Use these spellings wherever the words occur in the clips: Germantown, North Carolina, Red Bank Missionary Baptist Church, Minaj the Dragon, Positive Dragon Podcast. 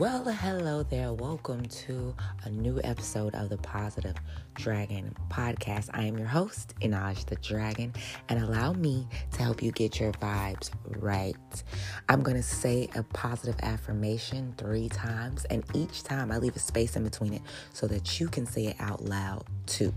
Well, hello there. Welcome to a new episode of the Positive Dragon Podcast. I am your host, Minaj the Dragon, and allow me to help you get your vibes right. I'm going to say a positive affirmation 3 times, and each time I leave a space in between it so that you can say it out loud too.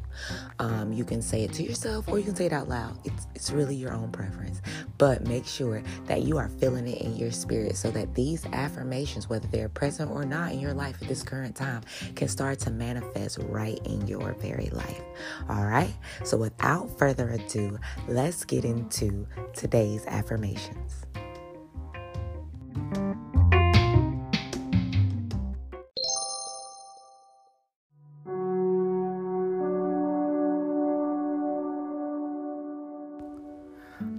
You can say it to yourself or you can say it out loud. It's really your own preference, but make sure that you are feeling it in your spirit so that these affirmations, whether they're present or not in your life at this current time, can start to manifest right in your very life. All right. So without further ado, let's get into today's affirmations.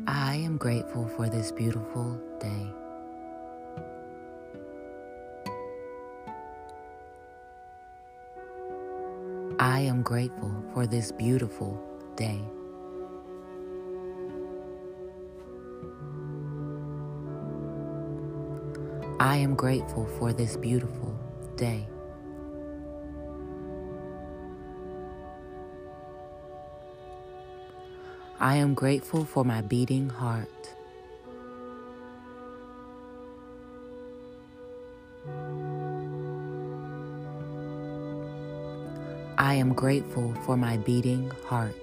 I am grateful for this beautiful day. I am grateful for this beautiful day. I am grateful for this beautiful day. I am grateful for my beating heart. I am grateful for my beating heart.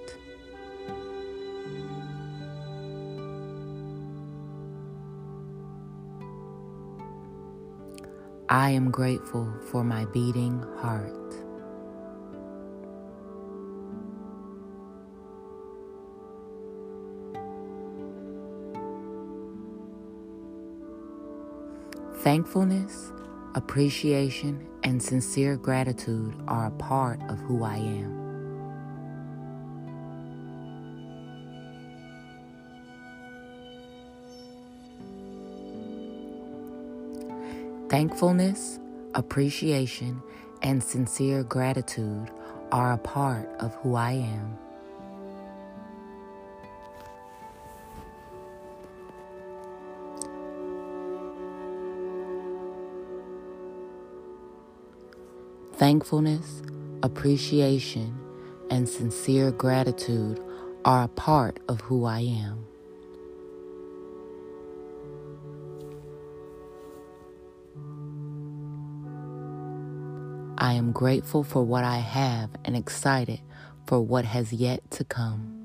I am grateful for my beating heart. Thankfulness, appreciation, and sincere gratitude are a part of who I am. Thankfulness, appreciation, and sincere gratitude are a part of who I am. Thankfulness, appreciation, and sincere gratitude are a part of who I am. I am grateful for what I have and excited for what has yet to come.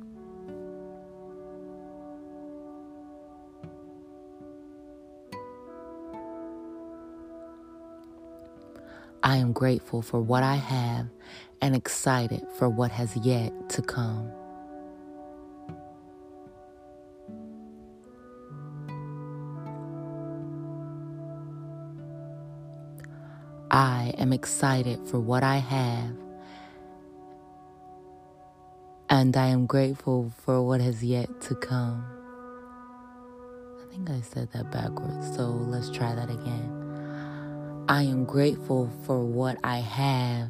I am grateful for what I have and excited for what has yet to come. I am excited for what I have, and I am grateful for what has yet to come. I think I said that backwards, so let's try that again. I am grateful for what I have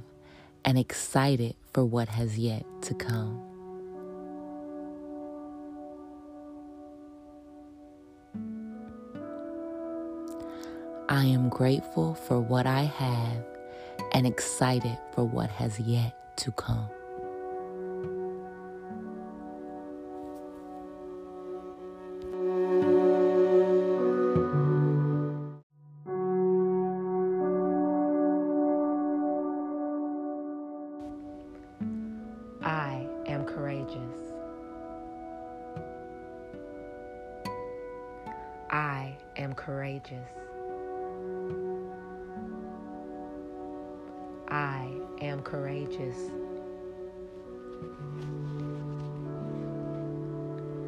and excited for what has yet to come. I am grateful for what I have and excited for what has yet to come. I am courageous. I am courageous.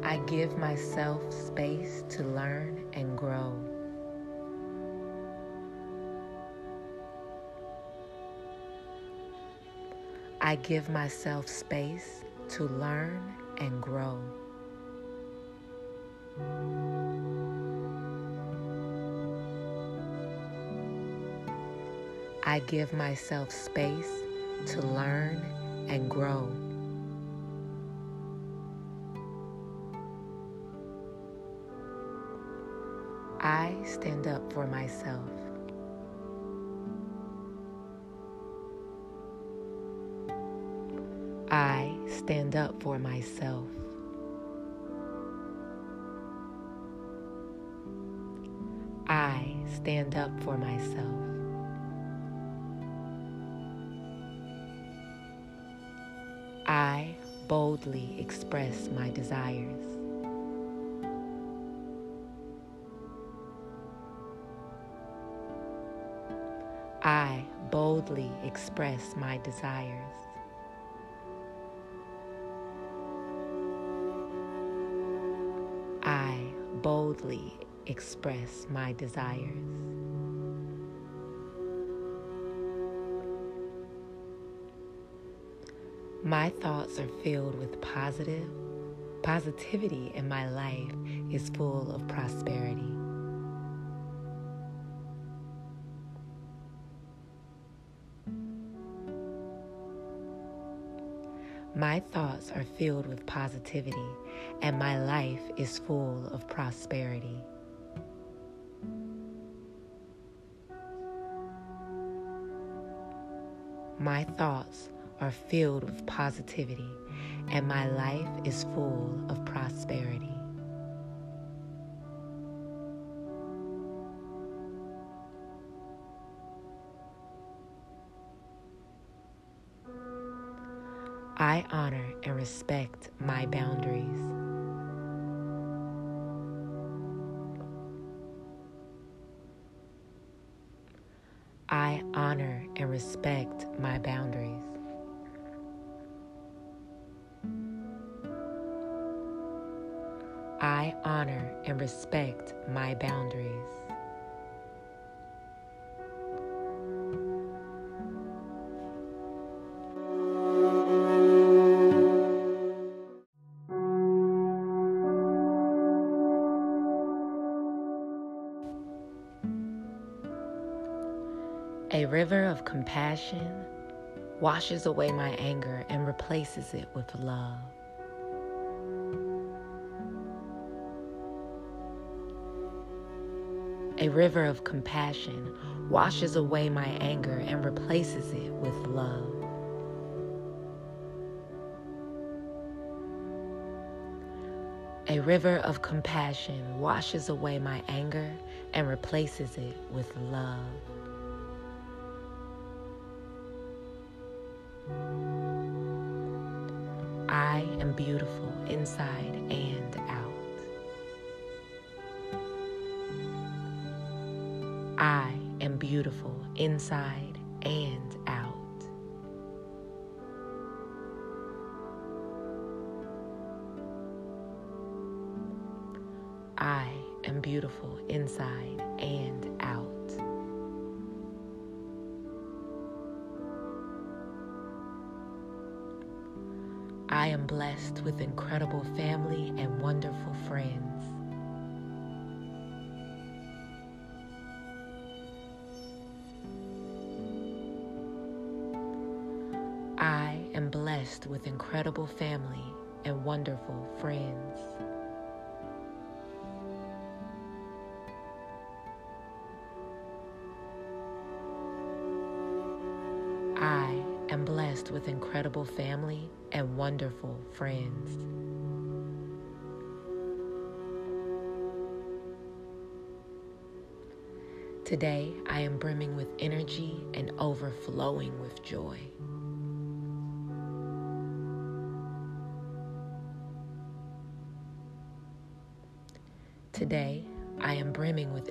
I give myself space to learn and grow. I give myself space to learn and grow. I give myself space to learn and grow. I stand up for myself. I stand up for myself. I stand up for myself. I boldly express my desires. I boldly express my desires. I boldly express my desires. My thoughts are filled with positivity, and my life is full of prosperity. My thoughts are filled with positivity, and my life is full of prosperity. My thoughts are filled with positivity, and my life is full of prosperity. I honor and respect my boundaries. I honor and respect my boundaries. I honor and respect my boundaries. A river of compassion washes away my anger and replaces it with love. A river of compassion washes away my anger and replaces it with love. A river of compassion washes away my anger and replaces it with love. I am beautiful inside and out. I am beautiful inside and out. I am beautiful inside and out. I am blessed with incredible family and wonderful friends. I am blessed with incredible family and wonderful friends. I am blessed with incredible family and wonderful friends. Today, I am brimming with energy and overflowing with joy. Today, I am brimming with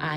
I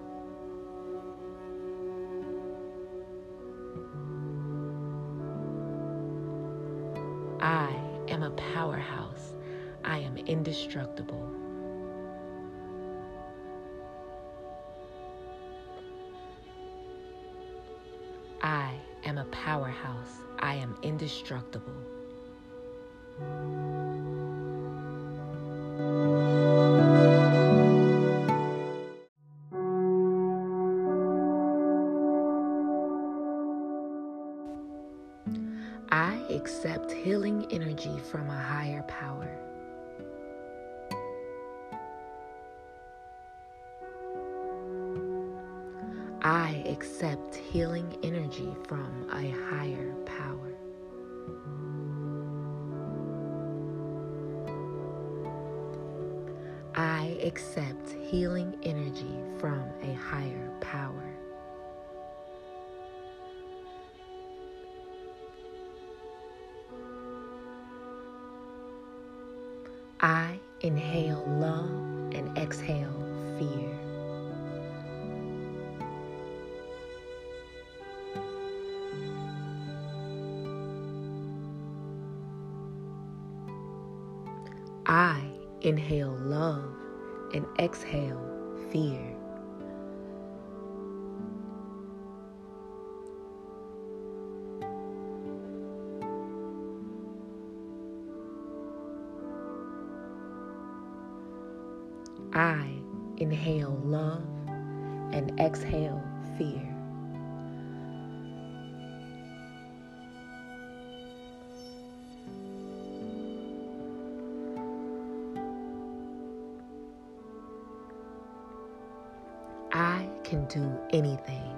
I am a powerhouse. I am indestructible. I am a powerhouse. I am indestructible. I accept healing energy from a higher power. I accept healing energy from a higher power. I accept healing energy from a higher power. I inhale love and exhale fear. I inhale love and exhale fear. I inhale love and exhale fear. I can do anything.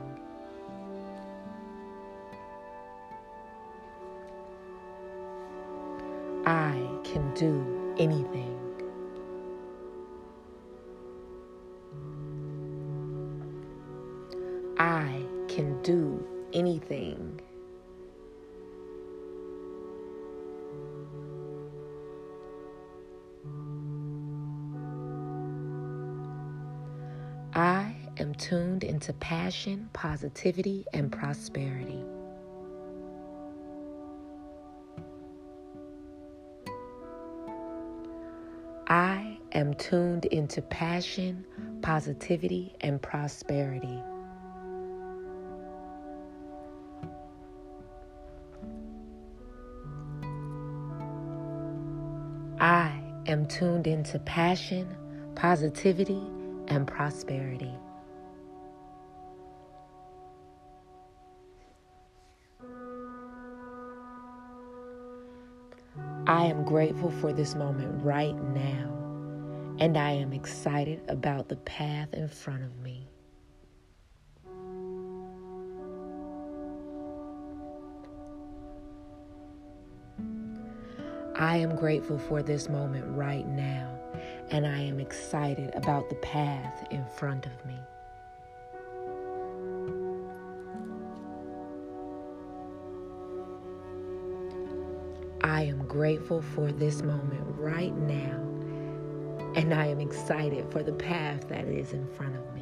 I can do anything. I can do anything. I am tuned into passion, positivity, and prosperity. I am tuned into passion, positivity, and prosperity. I am tuned into passion, positivity, and prosperity. I am grateful for this moment right now, and I am excited about the path in front of me. I am grateful for this moment right now, and I am excited about the path in front of me. I am grateful for this moment right now, and I am excited for the path that is in front of me.